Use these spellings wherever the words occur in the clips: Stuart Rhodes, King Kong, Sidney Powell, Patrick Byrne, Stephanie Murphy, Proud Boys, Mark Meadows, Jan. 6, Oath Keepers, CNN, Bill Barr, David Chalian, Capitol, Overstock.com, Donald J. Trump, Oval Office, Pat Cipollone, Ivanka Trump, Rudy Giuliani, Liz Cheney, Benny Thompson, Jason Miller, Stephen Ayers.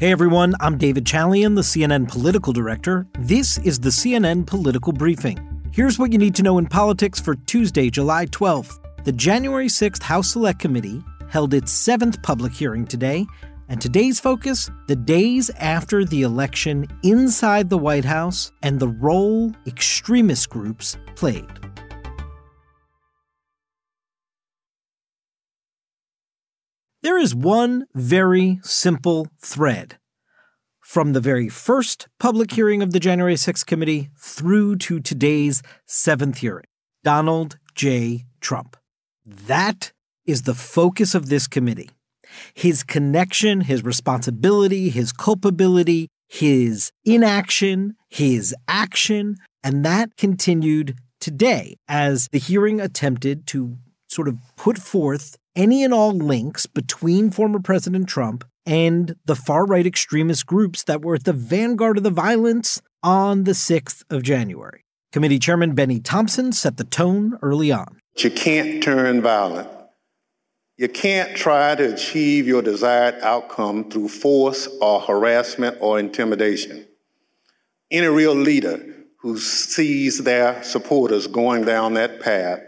Hey everyone, I'm David Chalian, the CNN political director. This is the CNN Political Briefing. Here's what you need to know in politics for Tuesday, July 12th. The January 6th House Select Committee held its seventh public hearing today, and today's focus, the days after the election inside the White House and the role extremist groups played. There is one very simple thread from the very first public hearing of the January 6th committee through to today's seventh hearing, Donald J. Trump. That is the focus of this committee. His connection, his responsibility, his culpability, his inaction, his action, and that continued today as the hearing attempted to sort of put forth any and all links between former President Trump and the far-right extremist groups that were at the vanguard of the violence on the 6th of January. Committee Chairman Benny Thompson set the tone early on. You can't turn violent. You can't try to achieve your desired outcome through force or harassment or intimidation. Any real leader who sees their supporters going down that path,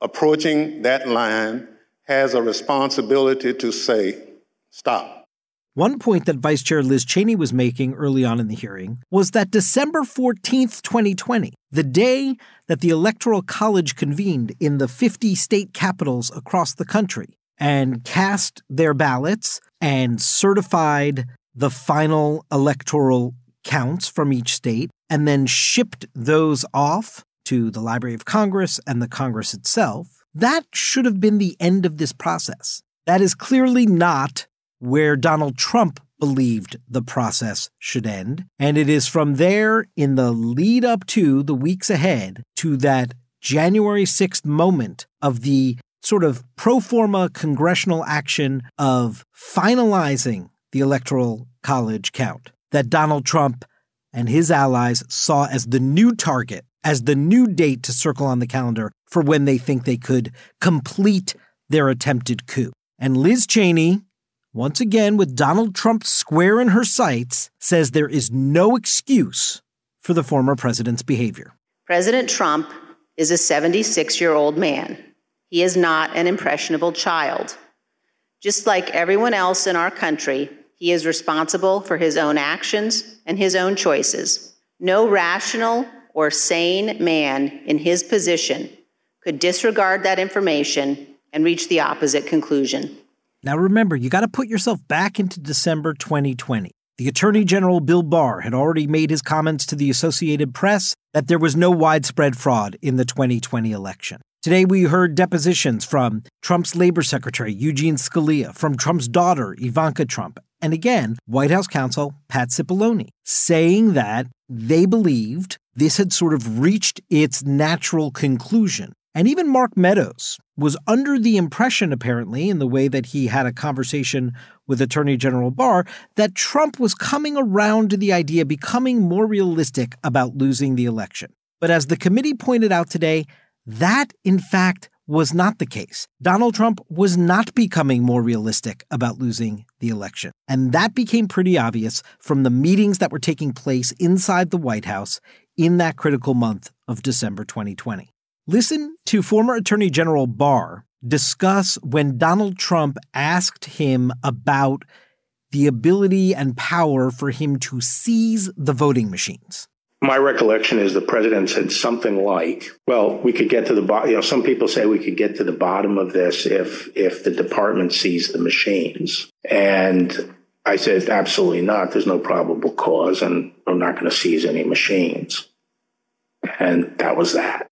approaching that line, has a responsibility to say, stop. One point that Vice Chair Liz Cheney was making early on in the hearing was that December 14th, 2020, the day that the Electoral College convened in the 50 state capitals across the country and cast their ballots and certified the final electoral counts from each state and then shipped those off to the Library of Congress and the Congress itself. That should have been the end of this process. That is clearly not where Donald Trump believed the process should end. And it is from there, in the lead up to the weeks ahead, to that January 6th moment of the sort of pro forma congressional action of finalizing the Electoral College count that Donald Trump and his allies saw as the new target, as the new date to circle on the calendar for when they think they could complete their attempted coup. And Liz Cheney, once again with Donald Trump square in her sights, says there is no excuse for the former president's behavior. President Trump is a 76-year-old man. He is not an impressionable child. Just like everyone else in our country, he is responsible for his own actions and his own choices. No rational or sane man in his position could disregard that information and reach the opposite conclusion. Now remember, you got to put yourself back into December 2020. The Attorney General Bill Barr had already made his comments to the Associated Press that there was no widespread fraud in the 2020 election. Today we heard depositions from Trump's Labor Secretary, Eugene Scalia, from Trump's daughter, Ivanka Trump, and again, White House counsel Pat Cipollone, saying that they believed this had sort of reached its natural conclusion. And even Mark Meadows was under the impression, apparently, in the way that he had a conversation with Attorney General Barr, that Trump was coming around to the idea, becoming more realistic about losing the election. But as the committee pointed out today, that, in fact, was not the case. Donald Trump was not becoming more realistic about losing the election. And that became pretty obvious from the meetings that were taking place inside the White House in that critical month of December 2020. Listen to former Attorney General Barr discuss when Donald Trump asked him about the ability and power for him to seize the voting machines. My recollection is the president said something like, well, we could get to the bottom. You know, some people say we could get to the bottom of this if the department seized the machines. And I said, absolutely not. There's no probable cause, and I'm not going to seize any machines. And that was that.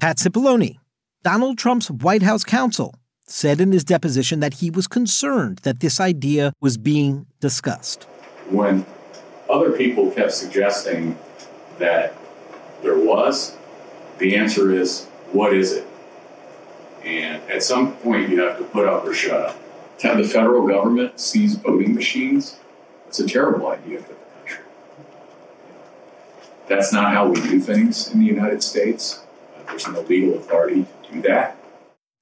Pat Cipollone, Donald Trump's White House counsel, said in his deposition that he was concerned that this idea was being discussed. When other people kept suggesting that there was, the answer is, what is it? And at some point, you have to put up or shut up. To have the federal government seize voting machines, that's a terrible idea for the country. That's not how we do things in the United States. There's no legal authority to do that.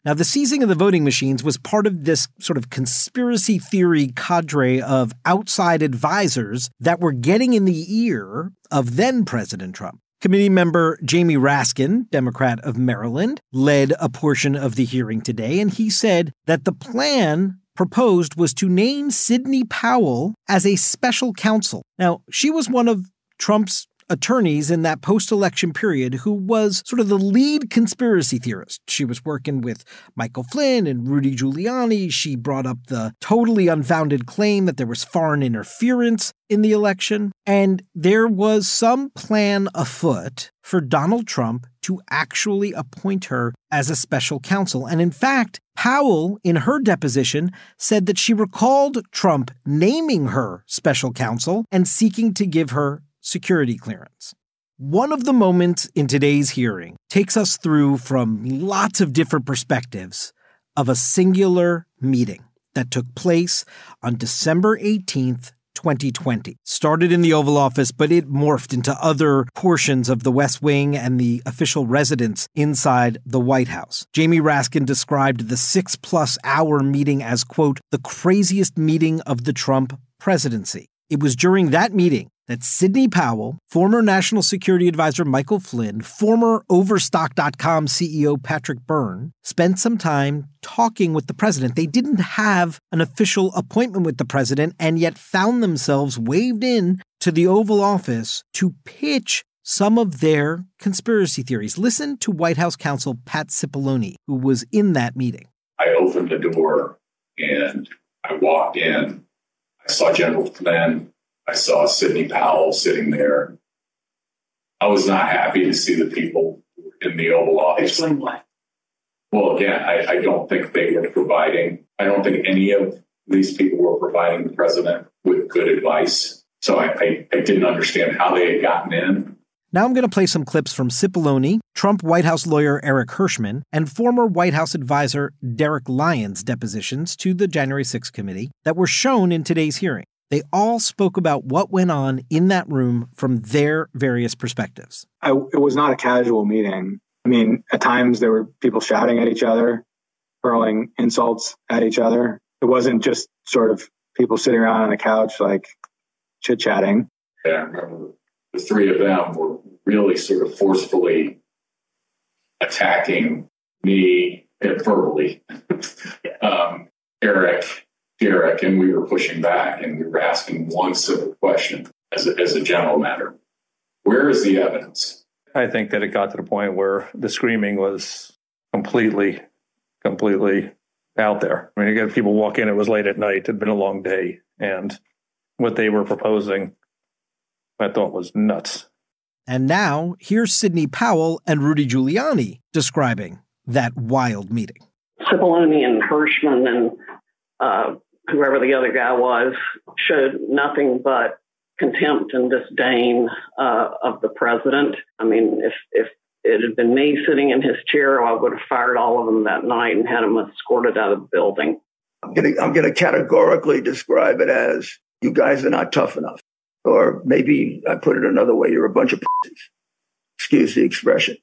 Now, the seizing of the voting machines was part of this sort of conspiracy theory cadre of outside advisors that were getting in the ear of then President Trump. Committee member Jamie Raskin, Democrat of Maryland, led a portion of the hearing today, and he said that the plan proposed was to name Sidney Powell as a special counsel. Now, she was one of Trump's attorneys in that post-election period who was sort of the lead conspiracy theorist. She was working with Michael Flynn and Rudy Giuliani. She brought up the totally unfounded claim that there was foreign interference in the election. And there was some plan afoot for Donald Trump to actually appoint her as a special counsel. And in fact, Powell, in her deposition, said that she recalled Trump naming her special counsel and seeking to give her security clearance. One of the moments in today's hearing takes us through from lots of different perspectives of a singular meeting that took place on December 18th, 2020. Started in the Oval Office, but it morphed into other portions of the West Wing and the official residence inside the White House. Jamie Raskin described the 6+ hour meeting as, quote, the craziest meeting of the Trump presidency. It was during that meeting that Sidney Powell, former National Security Advisor Michael Flynn, former Overstock.com CEO Patrick Byrne, spent some time talking with the president. They didn't have an official appointment with the president and yet found themselves waved in to the Oval Office to pitch some of their conspiracy theories. Listen to White House counsel Pat Cipollone, who was in that meeting. I opened the door and I walked in. I saw General Flynn. I saw Sidney Powell sitting there. I was not happy to see the people in the Oval Office. Explain why. Well, again, I don't think they were providing, I don't think any of these people were providing the president with good advice. So I didn't understand how they had gotten in. Now I'm going to play some clips from Cipollone, Trump White House lawyer Eric Hirschman, and former White House advisor Derek Lyons' depositions to the January 6th committee that were shown in today's hearing. They all spoke about what went on in that room from their various perspectives. It was not a casual meeting. I mean, at times there were people shouting at each other, hurling insults at each other. It wasn't just sort of people sitting around on a couch, like chit-chatting. Yeah, I remember the three of them were really sort of forcefully attacking me verbally, Eric, and we were pushing back and we were asking one simple question as a general matter. Where is the evidence? I think that it got to the point where the screaming was completely out there. I mean, again, people walk in, it was late at night, it had been a long day, and what they were proposing, I thought was nuts. And now, here's Sidney Powell and Rudy Giuliani describing that wild meeting. Cipollone and Hirschman and whoever the other guy was, showed nothing but contempt and disdain of the president. I mean, if it had been me sitting in his chair, I would have fired all of them that night and had them escorted out of the building. I'm going to categorically describe it as, you guys are not tough enough. Or maybe I put it another way, you're a bunch of pussies. Excuse the expression.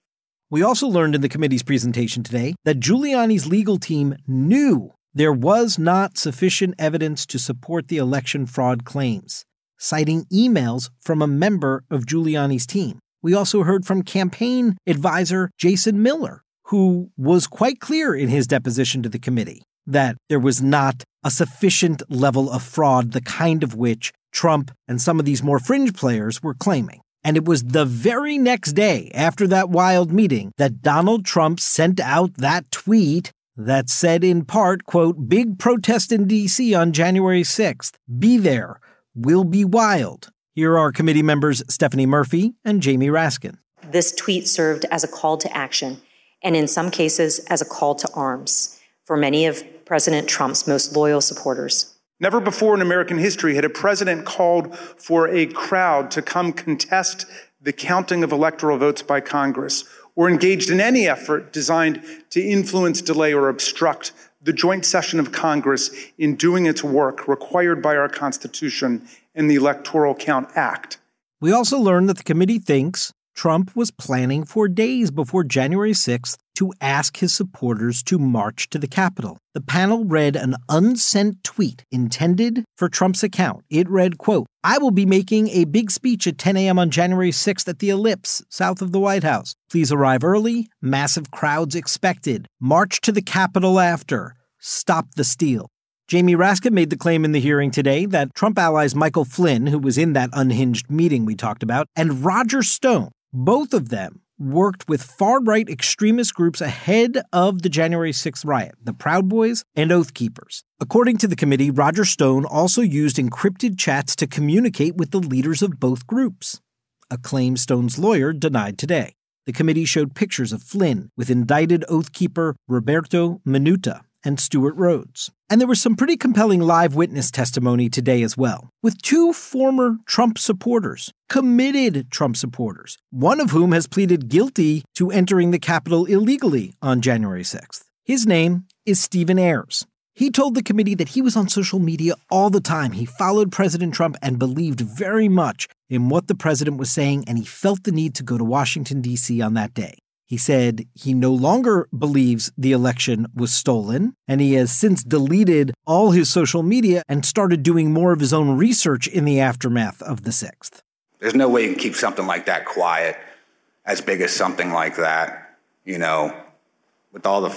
We also learned in the committee's presentation today that Giuliani's legal team knew there was not sufficient evidence to support the election fraud claims, citing emails from a member of Giuliani's team. We also heard from campaign advisor Jason Miller, who was quite clear in his deposition to the committee that there was not a sufficient level of fraud, the kind of which Trump and some of these more fringe players were claiming. And it was the very next day after that wild meeting that Donald Trump sent out that tweet that said in part, quote, big protest in D.C. on January 6th. Be there. We'll be wild. Here are committee members Stephanie Murphy and Jamie Raskin. This tweet served as a call to action and in some cases as a call to arms for many of President Trump's most loyal supporters. Never before in American history had a president called for a crowd to come contest the counting of electoral votes by Congress, or engaged in any effort designed to influence, delay, or obstruct the joint session of Congress in doing its work required by our Constitution and the Electoral Count Act. We also learned that the committee thinks Trump was planning for days before January 6th to ask his supporters to march to the Capitol. The panel read an unsent tweet intended for Trump's account. It read, quote, "I will be making a big speech at 10 a.m. on January 6th at the Ellipse, south of the White House. Please arrive early. Massive crowds expected. March to the Capitol after. Stop the steal." Jamie Raskin made the claim in the hearing today that Trump allies Michael Flynn, who was in that unhinged meeting we talked about, and Roger Stone, both of them, worked with far-right extremist groups ahead of the January 6th riot, the Proud Boys and Oath Keepers. According to the committee, Roger Stone also used encrypted chats to communicate with the leaders of both groups, a claim Stone's lawyer denied today. The committee showed pictures of Flynn with indicted Oath Keeper Roberto Minuta and Stuart Rhodes. And there was some pretty compelling live witness testimony today as well, with two former Trump supporters, committed Trump supporters, one of whom has pleaded guilty to entering the Capitol illegally on January 6th. His name is Stephen Ayers. He told the committee that he was on social media all the time. He followed President Trump and believed very much in what the president was saying, and he felt the need to go to Washington, D.C. on that day. He said he no longer believes the election was stolen, and he has since deleted all his social media and started doing more of his own research in the aftermath of the 6th. There's no way you can keep something like that quiet, as big as something like that, you know, with all the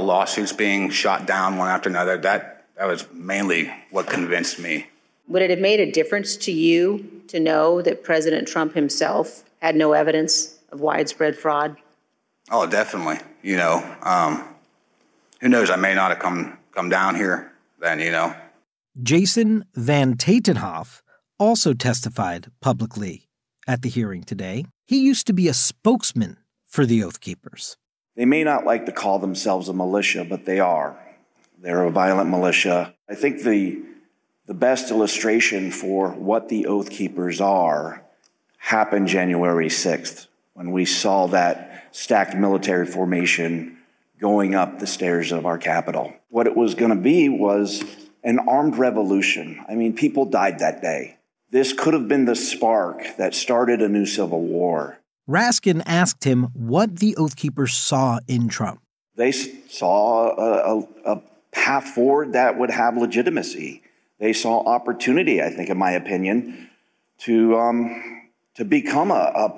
lawsuits being shot down one after another. That was mainly what convinced me. Would it have made a difference to you to know that President Trump himself had no evidence of widespread fraud? Oh, definitely. You know, who knows? I may not have come down here then, you know. Jason Van Tatenhoff also testified publicly at the hearing today. He used to be a spokesman for the Oath Keepers. They may not like to call themselves a militia, but they are. They're a violent militia. I think the best illustration for what the Oath Keepers are happened January 6th. When we saw that stacked military formation going up the stairs of our Capitol. What it was going to be was an armed revolution. I mean, people died that day. This could have been the spark that started a new civil war. Raskin asked him what the Oath Keepers saw in Trump. They saw a path forward that would have legitimacy. They saw opportunity, I think, in my opinion, to become a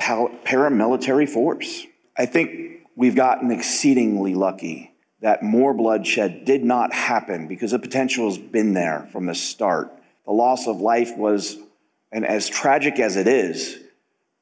paramilitary force. I think we've gotten exceedingly lucky that more bloodshed did not happen because the potential has been there from the start. The loss of life was, and as tragic as it is,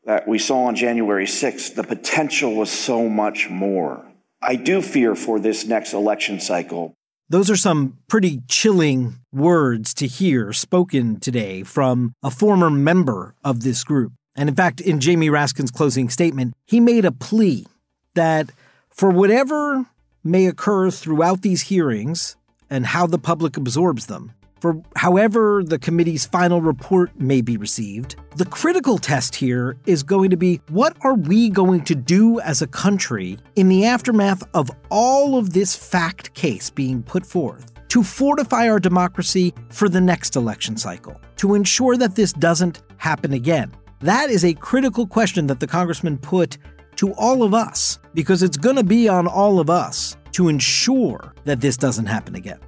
that we saw on January 6th, the potential was so much more. I do fear for this next election cycle. Those are some pretty chilling words to hear spoken today from a former member of this group. And in fact, in Jamie Raskin's closing statement, he made a plea that for whatever may occur throughout these hearings and how the public absorbs them, for however the committee's final report may be received, the critical test here is going to be, what are we going to do as a country in the aftermath of all of this fact case being put forth to fortify our democracy for the next election cycle, to ensure that this doesn't happen again? That is a critical question that the congressman put to all of us, because it's going to be on all of us to ensure that this doesn't happen again.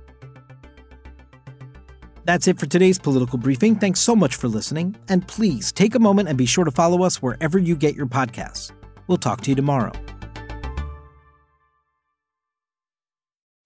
That's it for today's Political Briefing. Thanks so much for listening. And please take a moment and be sure to follow us wherever you get your podcasts. We'll talk to you tomorrow.